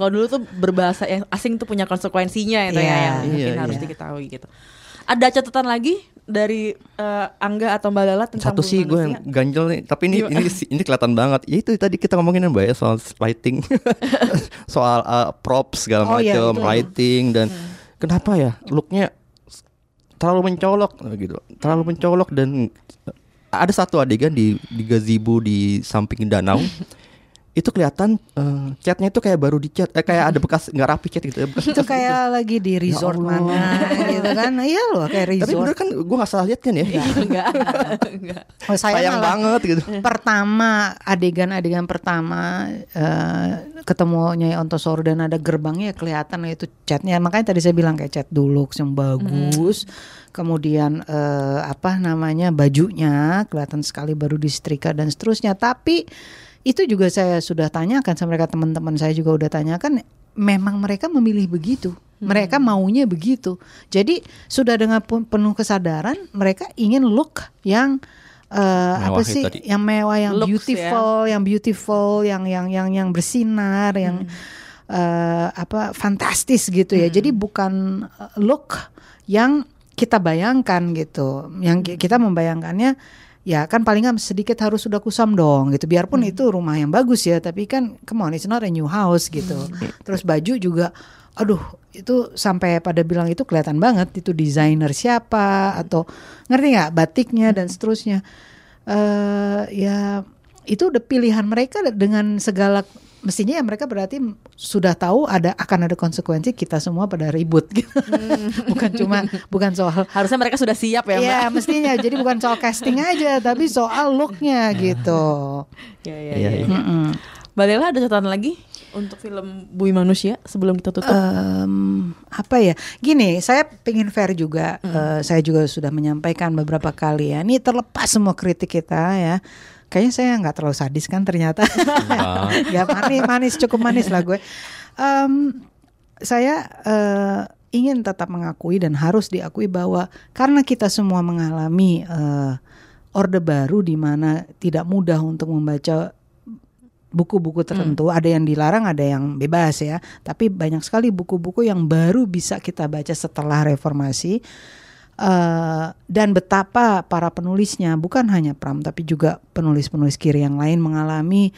Kalau dulu tuh berbahasa yang asing tuh punya konsekuensinya itu yang mungkin harus diketahui gitu. Ada catatan lagi dari Angga atau Mbak Lala tentang satu sih gue yang ganjel nih, tapi ini kelihatan banget. Ya itu tadi kita ngomongin Mbak ya soal lighting, soal props segala macam, lighting dan kenapa ya looknya terlalu mencolok gitu, terlalu mencolok. Dan ada satu adegan di gazebo di samping danau itu kelihatan catnya itu kayak baru dicat, kayak ada bekas nggak rapi cat gitu. Itu kayak gitu. Lagi di resort mana gitu kan? Iya loh, kayak resort. Tapi bener kan, gue nggak salah lihat kan ya? Enggak. Oh, sayang banget gitu. Pertama adegan pertama ketemu Nyai Ontosoroh dan ada gerbangnya kelihatan itu catnya. Makanya tadi saya bilang kayak cat dulu yang bagus. Kemudian bajunya kelihatan sekali baru disetrika dan seterusnya. Tapi itu juga saya sudah tanyakan sama mereka, teman-teman saya juga udah tanyakan, memang mereka memilih begitu. Mereka maunya begitu. Jadi sudah dengan penuh kesadaran mereka ingin look yang yang mewah, yang looks, beautiful, ya. yang bersinar, yang fantastis gitu ya. Jadi bukan look yang kita bayangkan gitu. Yang kita membayangkannya ya kan paling nggak sedikit harus sudah kusam dong gitu. Biarpun itu rumah yang bagus ya, tapi kan come on, it's not a new house gitu. Terus baju juga, aduh itu sampai pada bilang itu kelihatan banget itu desainer siapa atau ngerti nggak batiknya dan seterusnya. Ya itu udah pilihan mereka dengan segala, mestinya ya mereka berarti sudah tahu akan ada konsekuensi. Kita semua pada ribut gitu. Bukan soal, harusnya mereka sudah siap ya Mbak. Iya mestinya. Jadi bukan soal casting aja, tapi soal looknya gitu. Iya. Mbak Leila ada catatan lagi untuk film Bumi Manusia sebelum kita tutup? Gini, saya pengen fair juga. Saya juga sudah menyampaikan beberapa kali ya. Ini terlepas semua kritik kita ya. Kayaknya saya nggak terlalu sadis kan ternyata. Ya manis, cukup manis lah gue. Saya ingin tetap mengakui dan harus diakui bahwa karena kita semua mengalami orde baru di mana tidak mudah untuk membaca buku-buku tertentu, ada yang dilarang, ada yang bebas ya. Tapi banyak sekali buku-buku yang baru bisa kita baca setelah reformasi. Dan betapa para penulisnya, bukan hanya Pram tapi juga penulis-penulis kiri yang lain mengalami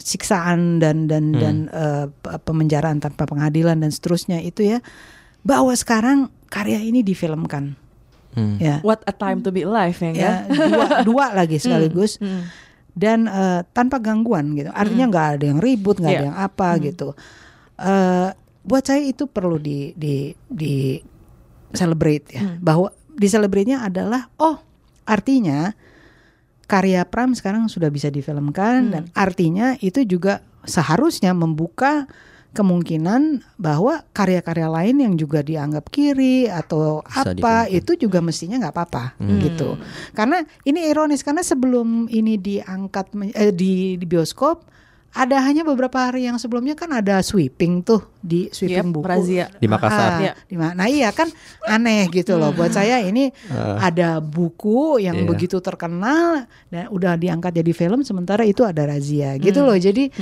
siksaan dan pemenjaraan tanpa pengadilan dan seterusnya itu ya. Bahwa sekarang karya ini difilmkan. Ya. What a time to be alive ya. Dua lagi sekaligus. Dan tanpa gangguan gitu. Artinya nggak ada yang ribut, nggak ada yang apa gitu. Buat saya itu perlu di celebrate ya. Bahwa di celebrate-nya adalah artinya karya Pram sekarang sudah bisa difilmkan dan artinya itu juga seharusnya membuka kemungkinan bahwa karya-karya lain yang juga dianggap kiri atau bisa apa dipilih. Itu juga mestinya nggak apa-apa gitu. Karena ini ironis karena sebelum ini diangkat di bioskop ada hanya beberapa hari yang sebelumnya kan ada sweeping tuh di sweeping buku Razia. Di Makassar. Nah iya kan aneh gitu loh. Buat saya ini ada buku yang begitu terkenal dan udah diangkat jadi film sementara itu ada razia gitu loh. Jadi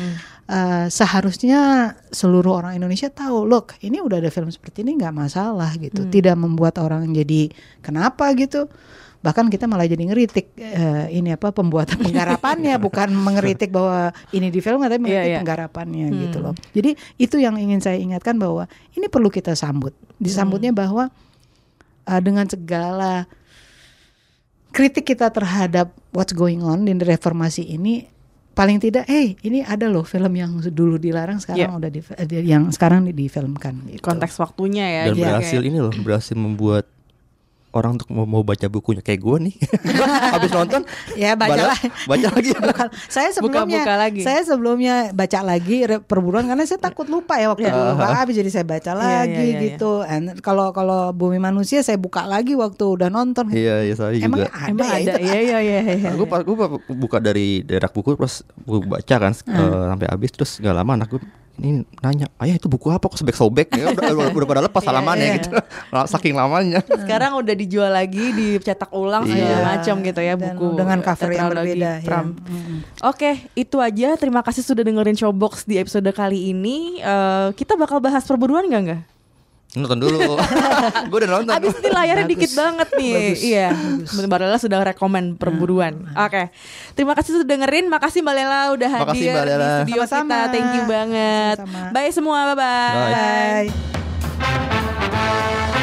seharusnya seluruh orang Indonesia tahu, look ini udah ada film seperti ini nggak masalah gitu. Tidak membuat orang jadi kenapa gitu. Bahkan kita malah jadi ngeritik pembuatan penggarapannya, bukan mengeritik bahwa ini di film tapi mengeritik penggarapannya gitu loh. Jadi itu yang ingin saya ingatkan bahwa ini perlu kita sambut. Disambutnya bahwa dengan segala kritik kita terhadap what's going on di reformasi ini, paling tidak, hey, ini ada loh film yang dulu dilarang sekarang udah yang sekarang difilmkan. Gitu. Konteks waktunya ya. Dan berhasil ini loh, berhasil membuat orang untuk mau baca bukunya kayak gue nih. Habis nonton, ya baca lagi. Saya sebelumnya baca lagi Perburuan karena saya takut lupa ya waktu dulu. Habis jadi saya baca lagi gitu. Kalau Bumi Manusia saya buka lagi waktu udah nonton. Iya, saya juga. Emang ada iya. Gue buka dari rak buku terus gue baca kan sampai habis, terus nggak lama anak gue ini nanya, ayah itu buku apa kok sobek-sobek ya, udah pada lepas halamannya gitu, saking lamanya. Sekarang udah dijual lagi, dicetak ulang segala macam gitu ya. Dan buku dengan cover yang berbeda. Oke, itu aja. Terima kasih sudah dengerin Showbox di episode kali ini. Kita bakal bahas Perburuan nggak? Nonton dulu. Gue udah nonton. Abis ini layarnya dikit banget nih. Iya. Mbak Lela sudah rekomend Perburuan. Oke. Terima kasih sudah dengerin. Makasih Mbak Lela udah hadir di studio kita. Thank you banget. Bye semua. Bye-bye. Bye.